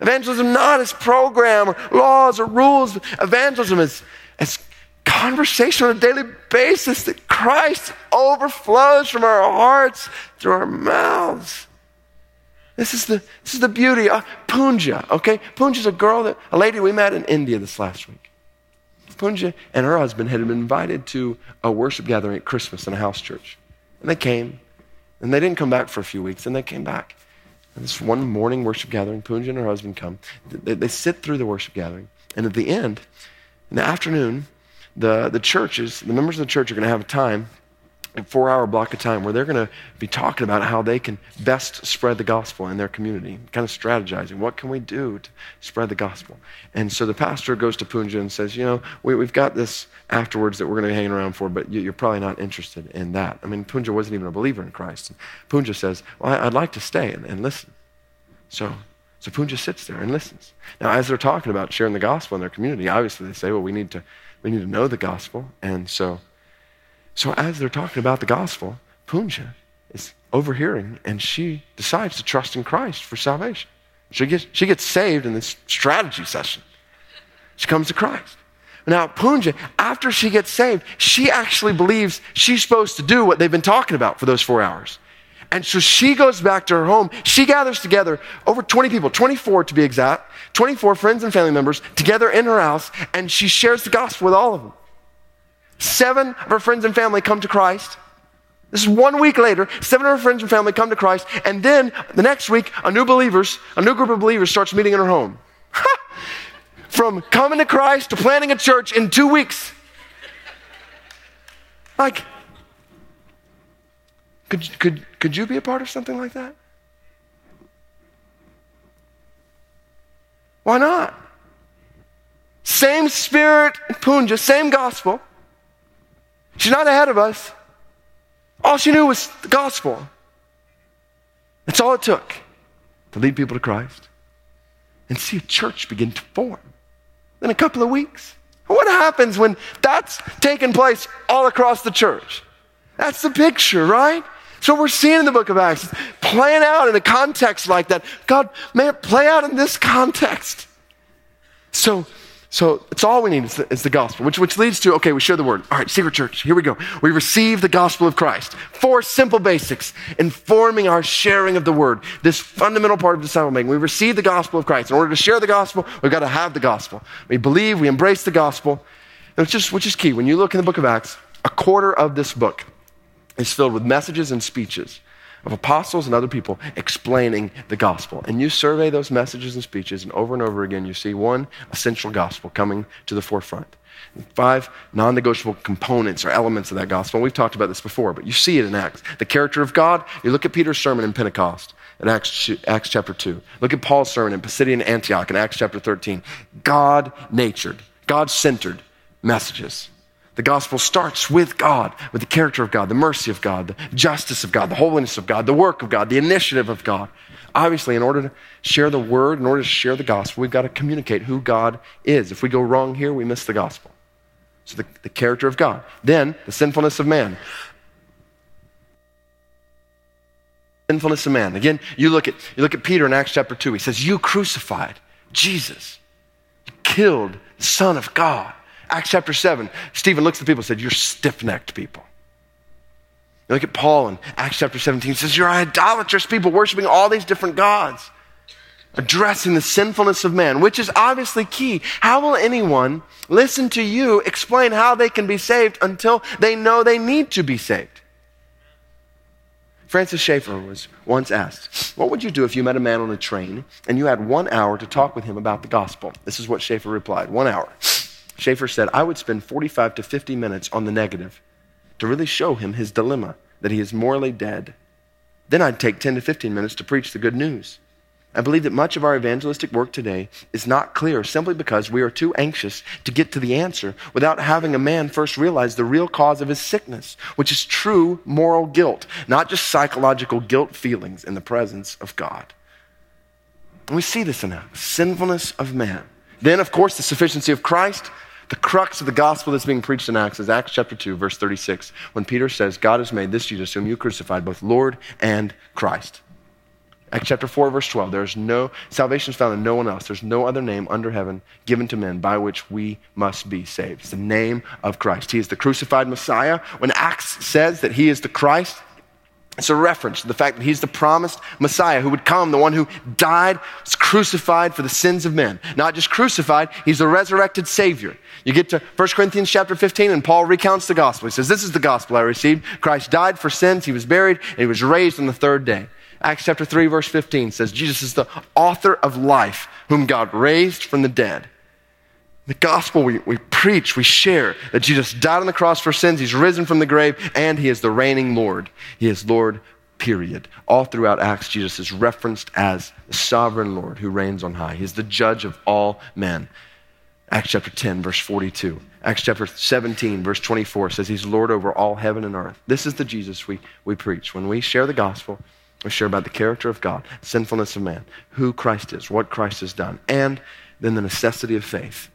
Evangelism not as program or laws or rules. Evangelism is conversation on a daily basis that Christ overflows from our hearts through our mouths. This is the beauty of Poonja, okay? Poonja's a lady we met in India this last week. Poonja and her husband had been invited to a worship gathering at Christmas in a house church. And they came, and they didn't come back for a few weeks, and they came back. And this one morning worship gathering, Poonja and her husband come. They sit through the worship gathering, and at the end, in the afternoon, the members of the church are going to have a time, a 4-hour block of time where they're going to be talking about how they can best spread the gospel in their community, kind of strategizing. What can we do to spread the gospel? And so the pastor goes to Poonja and says, you know, we've got this afterwards that we're going to be hanging around for, but you're probably not interested in that. I mean, Poonja wasn't even a believer in Christ. And Poonja says, well, I'd like to stay and listen. So Poonja sits there and listens. Now, as they're talking about sharing the gospel in their community, obviously they say, well, we need to know the gospel. And So as they're talking about the gospel, Poonja is overhearing, and she decides to trust in Christ for salvation. She gets saved in this strategy session. She comes to Christ. Now, Poonja, after she gets saved, she actually believes she's supposed to do what they've been talking about for those 4 hours. And so she goes back to her home. She gathers together over 20 people, 24 to be exact, 24 friends and family members together in her house, and she shares the gospel with all of them. 7 of her friends and family come to Christ. This is 1 week later. 7 of her friends and family come to Christ. And then the next week, a new group of believers starts meeting in her home. From coming to Christ to planting a church in 2 weeks. Like, could you be a part of something like that? Why not? Same spirit, Poonja, same gospel. She's not ahead of us. All she knew was the gospel. That's all it took to lead people to Christ and see a church begin to form in a couple of weeks. What happens when that's taking place all across the church? That's the picture, right? So we're seeing in the book of Acts. It's playing out in a context like that. God, may it play out in this context. So it's all we need is the gospel, which leads to, okay, we share the word. All right, secret church, here we go. We receive the gospel of Christ. 4 simple basics informing our sharing of the word, this fundamental part of disciple making. We receive the gospel of Christ. In order to share the gospel, we've got to have the gospel. We believe, we embrace the gospel, which is key. When you look in the book of Acts, a quarter of this book is filled with messages and speeches of apostles and other people explaining the gospel. And you survey those messages and speeches, and over again, you see one essential gospel coming to the forefront. 5 non-negotiable components or elements of that gospel. We've talked about this before, but you see it in Acts. The character of God, you look at Peter's sermon in Pentecost in Acts chapter 2. Look at Paul's sermon in Pisidian Antioch in Acts chapter 13. God-natured, God-centered, messages. The gospel starts with God, with the character of God, the mercy of God, the justice of God, the holiness of God, the work of God, the initiative of God. Obviously, in order to share the word, in order to share the gospel, we've got to communicate who God is. If we go wrong here, we miss the gospel. So the character of God. Then the sinfulness of man. Sinfulness of man. Again, you look at Peter in Acts chapter 2. He says, you crucified Jesus. You killed the Son of God. Acts chapter 7, Stephen looks at the people and said, you're stiff-necked people. You look at Paul in Acts chapter 17, he says, you're idolatrous people worshiping all these different gods, addressing the sinfulness of man, which is obviously key. How will anyone listen to you explain how they can be saved until they know they need to be saved? Francis Schaeffer was once asked, what would you do if you met a man on a train and you had 1 hour to talk with him about the gospel? This is what Schaeffer replied, 1 hour. Schaeffer said, I would spend 45 to 50 minutes on the negative to really show him his dilemma, that he is morally dead. Then I'd take 10 to 15 minutes to preach the good news. I believe that much of our evangelistic work today is not clear simply because we are too anxious to get to the answer without having a man first realize the real cause of his sickness, which is true moral guilt, not just psychological guilt feelings in the presence of God. And we see this in the sinfulness of man. Then, of course, the sufficiency of Christ. The crux of the gospel that's being preached in Acts is Acts chapter 2, verse 36, when Peter says, God has made this Jesus whom you crucified, both Lord and Christ. Acts chapter 4, verse 12, there is no salvation is found in no one else. There's no other name under heaven given to men by which we must be saved. It's the name of Christ. He is the crucified Messiah. When Acts says that he is the Christ, it's a reference to the fact that he's the promised Messiah who would come, the one who died, was crucified for the sins of men. Not just crucified, he's the resurrected Savior. You get to 1 Corinthians chapter 15 and Paul recounts the gospel. He says, this is the gospel I received. Christ died for sins, he was buried, and he was raised on the third day. Acts chapter 3 verse 15 says, Jesus is the author of life whom God raised from the dead. The gospel we preach, we share that Jesus died on the cross for sins, he's risen from the grave, and he is the reigning Lord. He is Lord, period. All throughout Acts, Jesus is referenced as the sovereign Lord who reigns on high. He is the judge of all men. Acts chapter 10, verse 42. Acts chapter 17, verse 24 says he's Lord over all heaven and earth. This is the Jesus we preach. When we share the gospel, we share about the character of God, sinfulness of man, who Christ is, what Christ has done, and then the necessity of faith.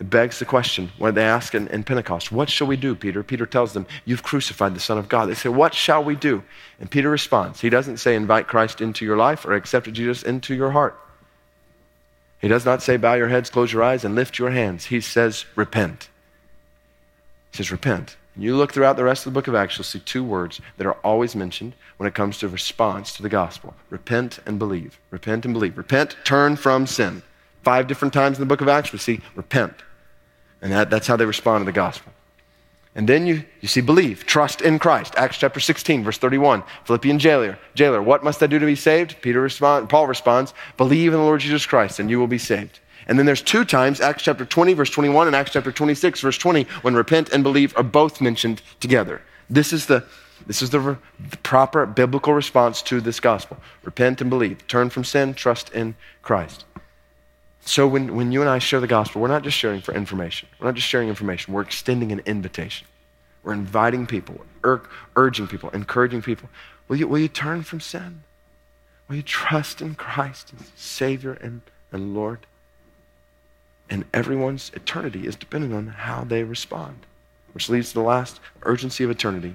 It begs the question, what they ask in Pentecost, what shall we do, Peter? Peter tells them, you've crucified the Son of God. They say, what shall we do? And Peter responds. He doesn't say invite Christ into your life or accept Jesus into your heart. He does not say bow your heads, close your eyes, and lift your hands. He says repent. He says repent. And you look throughout the rest of the book of Acts, you'll see two words that are always mentioned when it comes to response to the gospel. Repent and believe. Repent and believe. Repent, turn from sin. 5 different times in the book of Acts, we see repent. And that's how they respond to the gospel. And then you see believe, trust in Christ. Acts chapter 16, verse 31, Philippian jailer, what must I do to be saved? Paul responds, believe in the Lord Jesus Christ and you will be saved. And then there's 2 times, Acts chapter 20, verse 21 and Acts chapter 26, verse 20, when repent and believe are both mentioned together. This is the proper biblical response to this gospel. Repent and believe, turn from sin, trust in Christ. So when you and I share the gospel, we're not just sharing for information. We're not just sharing information. We're extending an invitation. We're inviting people, urging people, encouraging people. Will you turn from sin? Will you trust in Christ as Savior and Lord? And everyone's eternity is dependent on how they respond, which leads to the last urgency of eternity.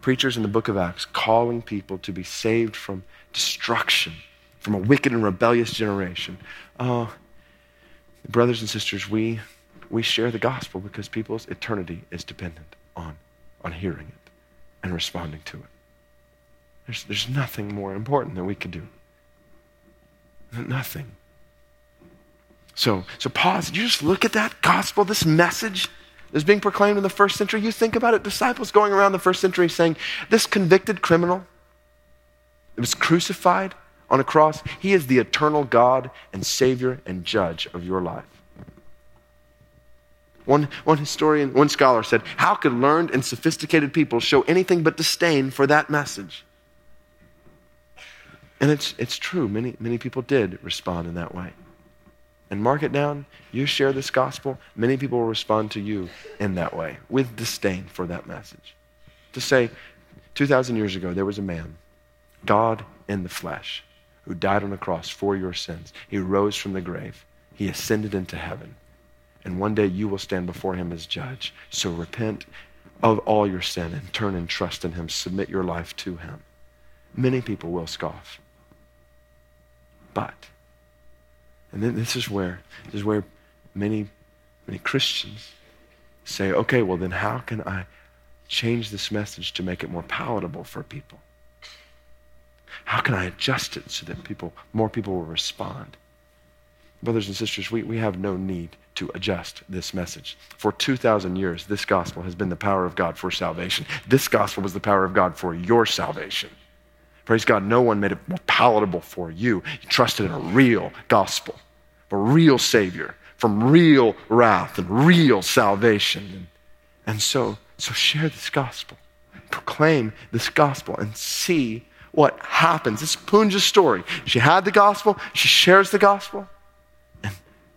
Preachers in the book of Acts calling people to be saved from destruction, from a wicked and rebellious generation. Brothers and sisters, we share the gospel because people's eternity is dependent on hearing it and responding to it. There's nothing more important that we could do. Nothing. So pause. You just look at that gospel, this message that's being proclaimed in the first century. You think about it. Disciples going around the first century saying, this convicted criminal that was crucified on a cross, he is the eternal God and Savior and Judge of your life. One scholar said, how could learned and sophisticated people show anything but disdain for that message? And it's true. Many people did respond in that way. and mark it down. You share this gospel, many people will respond to you in that way, with disdain for that message. To say, 2,000 years ago, there was a man, God in the flesh, who died on a cross for your sins. He rose from the grave. He ascended into heaven. And one day you will stand before him as judge. So repent of all your sin and turn and trust in him. Submit your life to him. Many people will scoff. But, and then this is where many Christians say, okay, well then how can I change this message to make it more palatable for people? How can I adjust it so that more people will respond? Brothers and sisters, we have no need to adjust this message. For 2,000 years, this gospel has been the power of God for salvation. This gospel was the power of God for your salvation. Praise God, no one made it more palatable for you. You trusted in a real gospel, a real Savior, from real wrath and real salvation. And so share this gospel. Proclaim this gospel and see what happens. This is Poonja's story. She had the gospel. She shares the gospel. And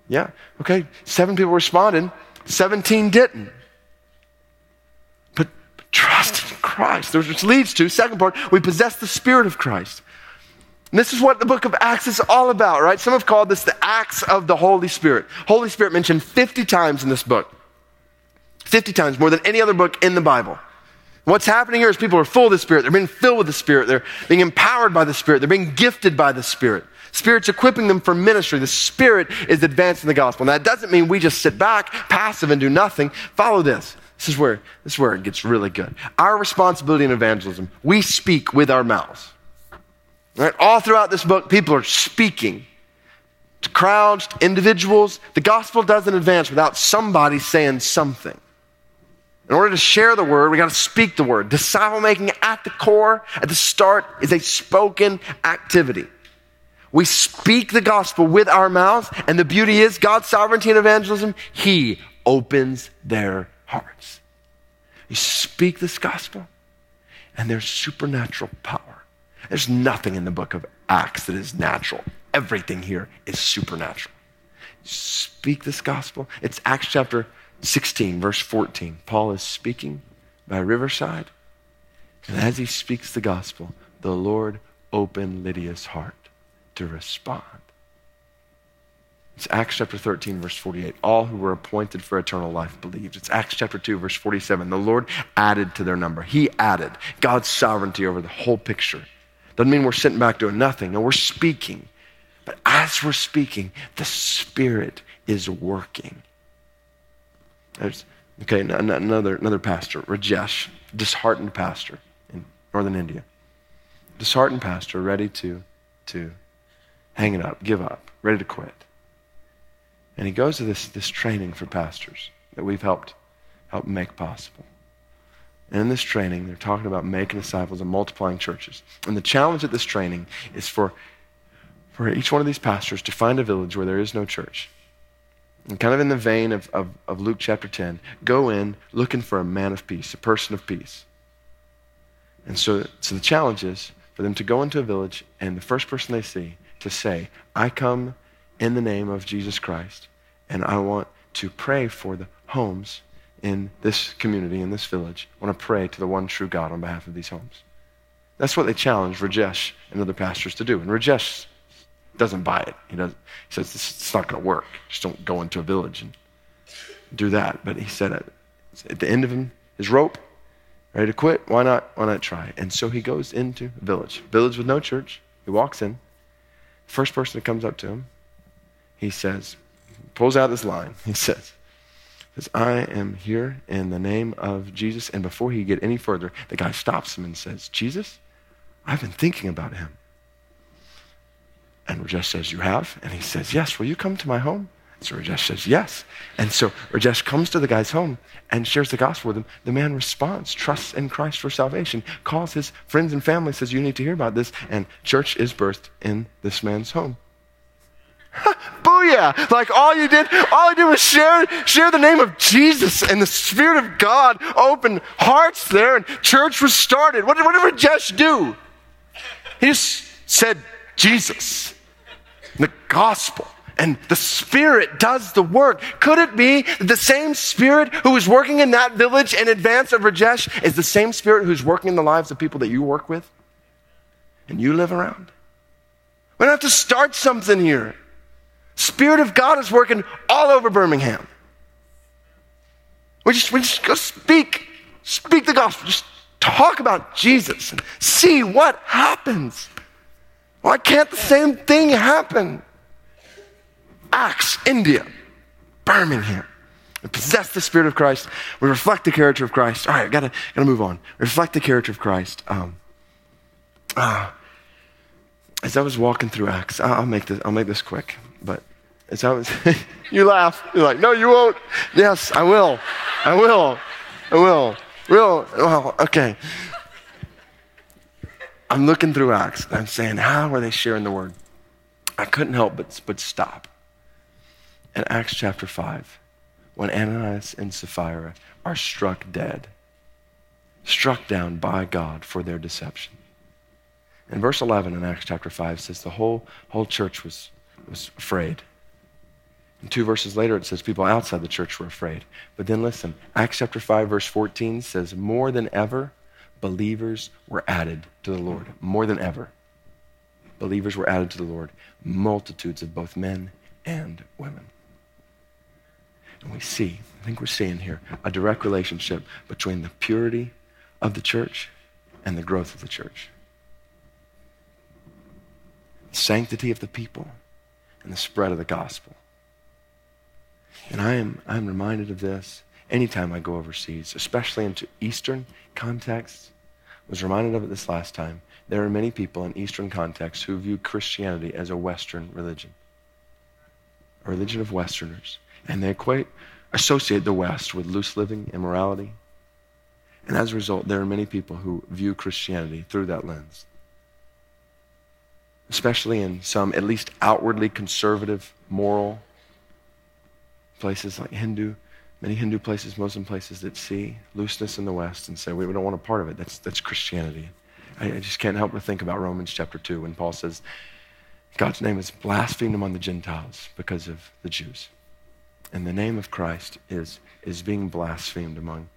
yeah, okay, 7 people responded. 17 didn't. But trust in Christ, which leads to, second part, we possess the Spirit of Christ. And this is what the book of Acts is all about, right? Some have called this the Acts of the Holy Spirit. Holy Spirit mentioned 50 times in this book. 50 times, more than any other book in the Bible. What's happening here is people are full of the Spirit. They're being filled with the Spirit. They're being empowered by the Spirit. They're being gifted by the Spirit. Spirit's equipping them for ministry. The Spirit is advancing the gospel. Now, that doesn't mean we just sit back, passive, and do nothing. Follow this. This is where it gets really good. Our responsibility in evangelism, we speak with our mouths. Right? All throughout this book, people are speaking to crowds, to individuals. The gospel doesn't advance without somebody saying something. In order to share the word, we got to speak the word. Disciple making at the core, at the start, is a spoken activity. We speak the gospel with our mouths, and the beauty is God's sovereignty in evangelism, he opens their hearts. You speak this gospel, and there's supernatural power. There's nothing in the book of Acts that is natural. Everything here is supernatural. You speak this gospel. It's Acts chapter 16, verse 14, Paul is speaking by riverside, and as he speaks the gospel, the Lord opened Lydia's heart to respond. It's Acts chapter 13, verse 48. All who were appointed for eternal life believed. It's Acts chapter 2, verse 47. The Lord added to their number. He added God's sovereignty over the whole picture. Doesn't mean we're sitting back doing nothing. No, we're speaking. But as we're speaking, the Spirit is working. Okay, another pastor, Rajesh, disheartened pastor in northern India. Disheartened pastor, ready to hang it up, give up, ready to quit. And he goes to this training for pastors that we've helped make possible. And in this training, they're talking about making disciples and multiplying churches. And the challenge at this training is for each one of these pastors to find a village where there is no church. And kind of in the vein of Luke chapter 10, go in looking for a man of peace, a person of peace. And so the challenge is for them to go into a village and the first person they see to say, I come in the name of Jesus Christ and I want to pray for the homes in this community, in this village. I want to pray to the one true God on behalf of these homes. That's what they challenge Rajesh and other pastors to do. And Rajesh doesn't buy it. He says, it's not going to work. Just don't go into a village and do that. But he said, at the end of his rope, ready to quit, why not try? And so he goes into a village with no church. He walks in. First person that comes up to him, he says, pulls out this line. He says, I am here in the name of Jesus. And before he get any further, the guy stops him and says, Jesus, I've been thinking about him. And Rajesh says, you have? And he says, yes, will you come to my home? So Rajesh says, yes. And so Rajesh comes to the guy's home and shares the gospel with him. The man responds, trusts in Christ for salvation, calls his friends and family, says, you need to hear about this. And church is birthed in this man's home. Booyah! Like all you did was share the name of Jesus and the Spirit of God opened hearts there and church was started. What did Rajesh do? He just said, Jesus. The gospel. and the Spirit does the work. Could it be the same Spirit who was working in that village in advance of Rajesh is the same Spirit who's working in the lives of people that you work with and you live around? We don't have to start something here. Spirit of God is working all over Birmingham. We just go speak the gospel. Just talk about Jesus and see what happens. Why can't the same thing happen? Acts, India, Birmingham. We possess the Spirit of Christ. We reflect the character of Christ. All right, gotta move on. Reflect the character of Christ. As I was walking through Acts, I'll make this quick. But as I was, you laugh. You're like, no, you won't. Yes, I will. I will. Well, okay. I'm looking through Acts, and I'm saying, how are they sharing the word? I couldn't help but stop. In Acts chapter 5, when Ananias and Sapphira are struck dead, struck down by God for their deception. And verse 11 in Acts chapter 5 says the whole church was afraid. And 2 verses later, it says people outside the church were afraid. But then listen, Acts chapter 5, verse 14 says, more than ever, believers were added to the Lord. More than ever, believers were added to the Lord. Multitudes of both men and women. And I think we're seeing here, a direct relationship between the purity of the church and the growth of the church. The sanctity of the people and the spread of the gospel. And I'm reminded of this anytime I go overseas, especially into Eastern contexts. I was reminded of it this last time. There are many people in Eastern contexts who view Christianity as a Western religion, a religion of Westerners. And they associate the West with loose living, immorality. And as a result, there are many people who view Christianity through that lens, especially in some at least outwardly conservative, moral places like many Hindu places, Muslim places that see looseness in the West and say, we don't want a part of it. That's Christianity. I just can't help but think about Romans chapter 2 when Paul says, God's name is blasphemed among the Gentiles because of the Jews. And the name of Christ is being blasphemed among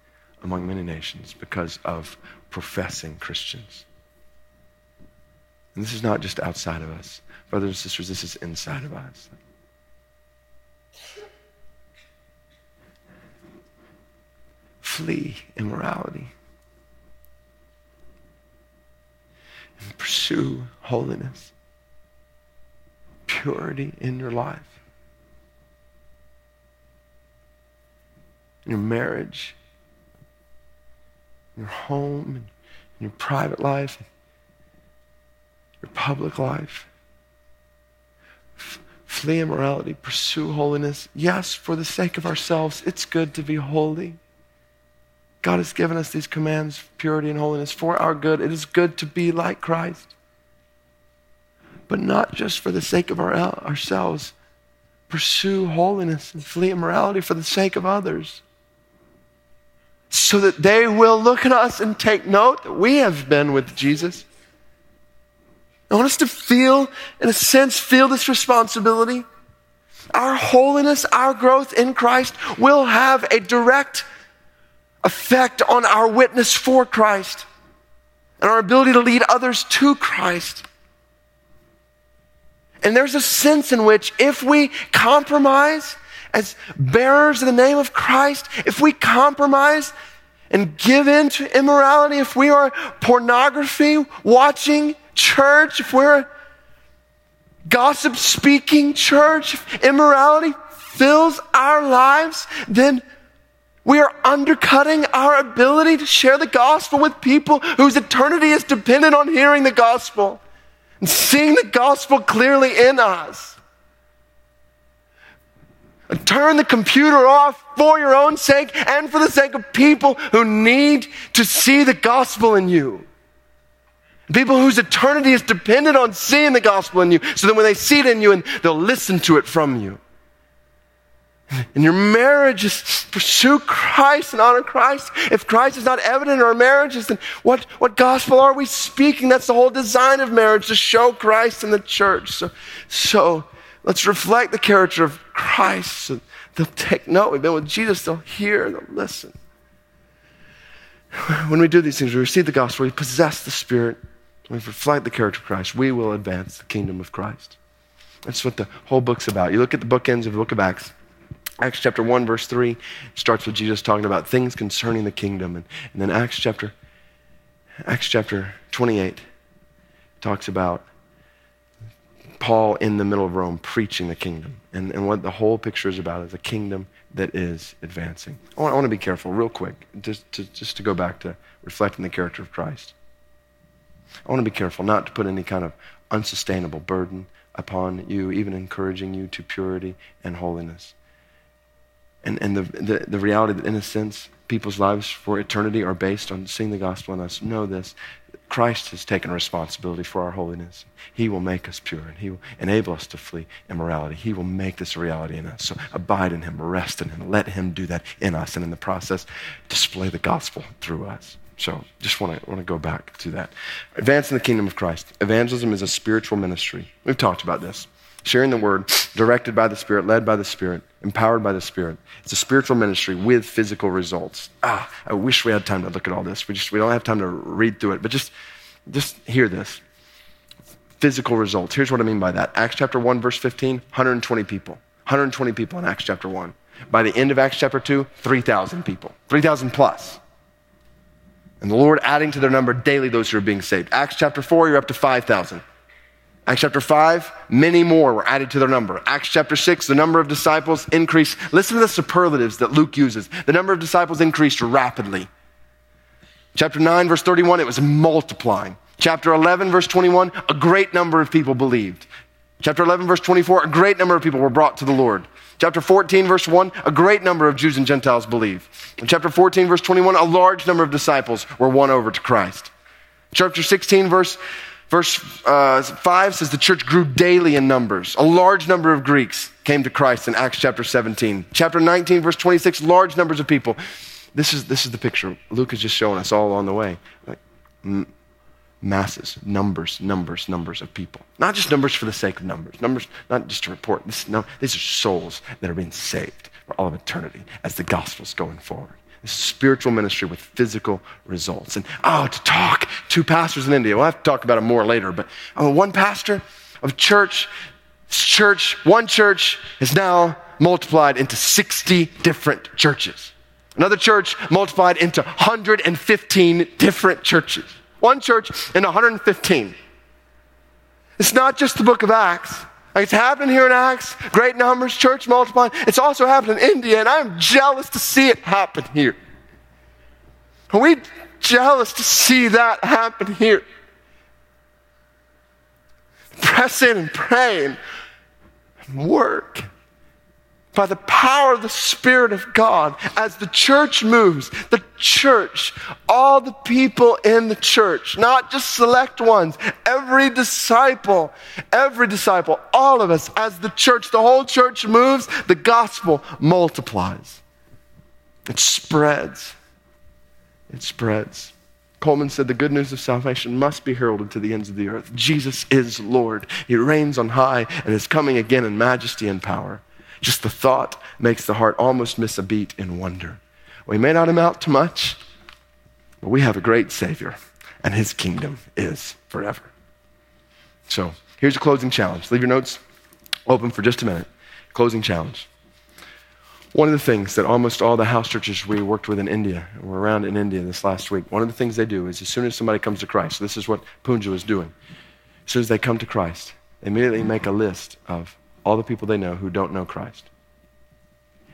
many nations because of professing Christians. And this is not just outside of us. Brothers and sisters, this is inside of us. Flee immorality and pursue holiness, purity in your life, in your marriage, in your home, in your private life, your public life. Flee immorality, pursue holiness. Yes, for the sake of ourselves, it's good to be holy. God has given us these commands, purity and holiness, for our good. It is good to be like Christ. But not just for the sake of ourselves. Pursue holiness and flee immorality for the sake of others, so that they will look at us and take note that we have been with Jesus. I want us to feel this responsibility. Our holiness, our growth in Christ will have a direct effect on our witness for Christ and our ability to lead others to Christ. And there's a sense in which if we compromise as bearers of the name of Christ, if we compromise and give in to immorality, if we are pornography watching church, if we're a gossip speaking church, if immorality fills our lives, then we are undercutting our ability to share the gospel with people whose eternity is dependent on hearing the gospel and seeing the gospel clearly in us. And turn the computer off for your own sake and for the sake of people who need to see the gospel in you. People whose eternity is dependent on seeing the gospel in you, so that when they see it in you, and they'll listen to it from you. In your marriage, just pursue Christ and honor Christ. If Christ is not evident in our marriages, then what gospel are we speaking? That's the whole design of marriage, to show Christ in the church. So Let's reflect the character of Christ. And they'll take note. We've been with Jesus. They'll hear. They'll listen. When we do these things, we receive the gospel. We possess the Spirit. We reflect the character of Christ. We will advance the kingdom of Christ. That's what the whole book's about. You look at the bookends of the book of Acts. Acts chapter 1, verse 3 starts with Jesus talking about things concerning the kingdom. And then Acts chapter 28 talks about Paul in the middle of Rome preaching the kingdom. And what the whole picture is about is a kingdom that is advancing. I want to be careful real quick, just to go back to reflecting the character of Christ. I want to be careful not to put any kind of unsustainable burden upon you, even encouraging you to purity and holiness. And the reality that, in a sense, people's lives for eternity are based on seeing the gospel in us. Know this, Christ has taken responsibility for our holiness. He will make us pure, and He will enable us to flee immorality. He will make this a reality in us. So abide in Him, rest in Him, let Him do that in us, and in the process, display the gospel through us. So just want to go back to that. Advancing the kingdom of Christ. Evangelism is a spiritual ministry. We've talked about this. Sharing the word, directed by the Spirit, led by the Spirit, empowered by the Spirit. It's a spiritual ministry with physical results. I wish we had time to look at all this. We don't have time to read through it, but just hear this. Physical results. Here's what I mean by that. Acts chapter 1, verse 15, 120 people. 120 people in Acts chapter 1. By the end of Acts chapter 2, 3,000 people. 3,000 plus. And the Lord adding to their number daily those who are being saved. Acts chapter 4, you're up to 5,000. Acts chapter 5, many more were added to their number. Acts chapter 6, the number of disciples increased. Listen to the superlatives that Luke uses. The number of disciples increased rapidly. Chapter 9, verse 31, it was multiplying. Chapter 11, verse 21, a great number of people believed. Chapter 11, verse 24, a great number of people were brought to the Lord. Chapter 14, verse 1, a great number of Jews and Gentiles believed. In chapter 14, verse 21, a large number of disciples were won over to Christ. Chapter 16, verse 5 says the church grew daily in numbers. A large number of Greeks came to Christ in Acts chapter 17. Chapter 19, verse 26, large numbers of people. This is the picture Luke is just showing us all along the way. Like masses, numbers of people. Not just numbers for the sake of numbers. Numbers, not just to report. These are souls that are being saved for all of eternity as the gospel's going forward. This is spiritual ministry with physical results. And to talk to pastors in India. We'll have to talk about it more later, but one pastor of church, one church is now multiplied into 60 different churches. Another church multiplied into 115 different churches. One church in 115. It's not just the book of Acts. It's happening here in Acts, great numbers, church multiplying. It's also happening in India, and I'm jealous to see it happen here. Are we jealous to see that happen here? Press in and pray and work by the power of the Spirit of God. As the church moves, the church, all the people in the church, not just select ones, every disciple, all of us, as the church, the whole church moves, the gospel multiplies. It spreads. Coleman said the good news of salvation must be heralded to the ends of the earth. Jesus is Lord. He reigns on high and is coming again in majesty and power. Just the thought makes the heart almost miss a beat in wonder. We may not amount to much, but we have a great Savior, and His kingdom is forever. So here's a closing challenge. Leave your notes open for just a minute. Closing challenge. One of the things that almost all the house churches we worked with in India, and were around in India this last week, one of the things they do is as soon as somebody comes to Christ, this is what Poonja was doing, as soon as they come to Christ, they immediately make a list of all the people they know who don't know Christ.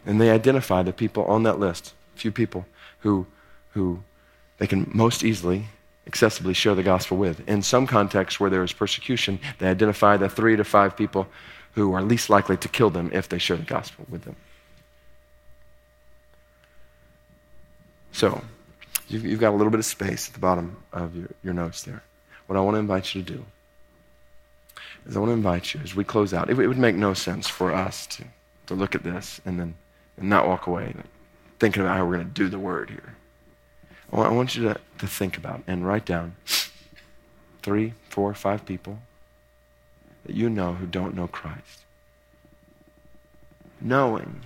And they identify the people on that list, a few people who they can most easily, accessibly share the gospel with. In some contexts where there is persecution, they identify the 3 to 5 people who are least likely to kill them if they share the gospel with them. So, you've got a little bit of space at the bottom of your notes there. What I want to invite you to do is I want to invite you, as we close out, it would make no sense for us to look at this and not walk away thinking about how we're going to do the word here. I want you to think about and write down 3, 4, 5 people that you know who don't know Christ. knowing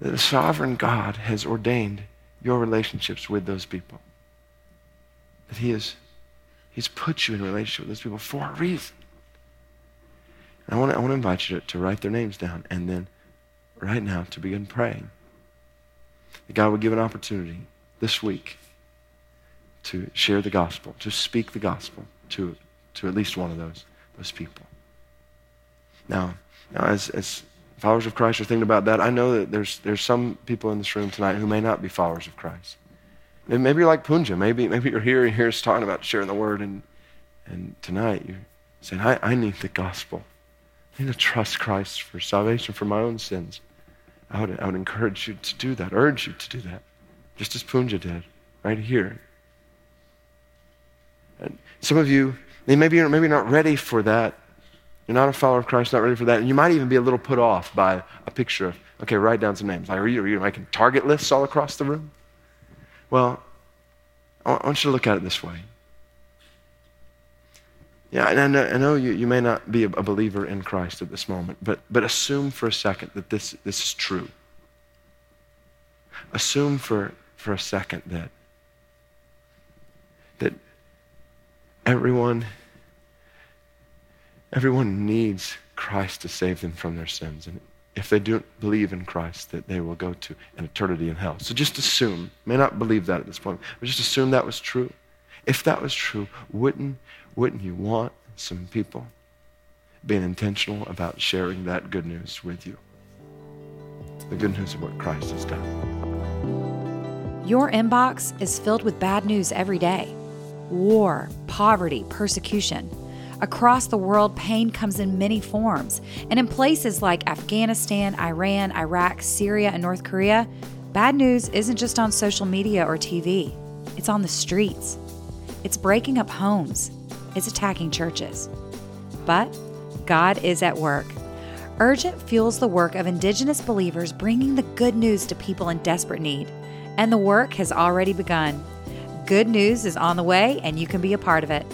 that a sovereign God has ordained your relationships with those people. That He's put you in a relationship with those people for a reason. And I want to invite you to write their names down and then right now to begin praying that God would give an opportunity this week to share the gospel, to speak the gospel to at least one of those people. Now as followers of Christ are thinking about that, I know that there's some people in this room tonight who may not be followers of Christ. Maybe you're like Poonja. Maybe you're here and you're talking about sharing the word, and tonight you're saying, I need the gospel. I need to trust Christ for salvation for my own sins. I would encourage you to do that, urge you to do that, just as Poonja did, right here. And some of you, maybe you're not ready for that. You're not a follower of Christ, not ready for that. And you might even be a little put off by a picture of, okay, write down some names. Like, are you making target lists all across the room? Well, I want you to look at it this way. Yeah, and I know you may not be a believer in Christ at this moment, but assume for a second that this is true. Assume for a second that everyone needs Christ to save them from their sins. And if they don't believe in Christ, that they will go to an eternity in hell. So just assume, may not believe that at this point, but just assume that was true. If that was true, wouldn't you want some people being intentional about sharing that good news with you? The good news of what Christ has done. Your inbox is filled with bad news every day. War, poverty, persecution. Across the world, pain comes in many forms. And in places like Afghanistan, Iran, Iraq, Syria, and North Korea, bad news isn't just on social media or TV. It's on the streets. It's breaking up homes. It's attacking churches. But God is at work. Urgent fuels the work of indigenous believers bringing the good news to people in desperate need. And the work has already begun. Good news is on the way, and you can be a part of it.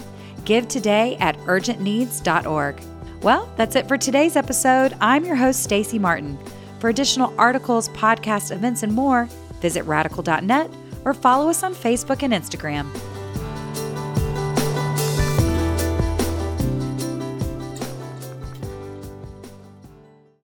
Give today at urgentneeds.org. Well, that's it for today's episode. I'm your host, Stacey Martin. For additional articles, podcasts, events, and more, visit radical.net or follow us on Facebook and Instagram.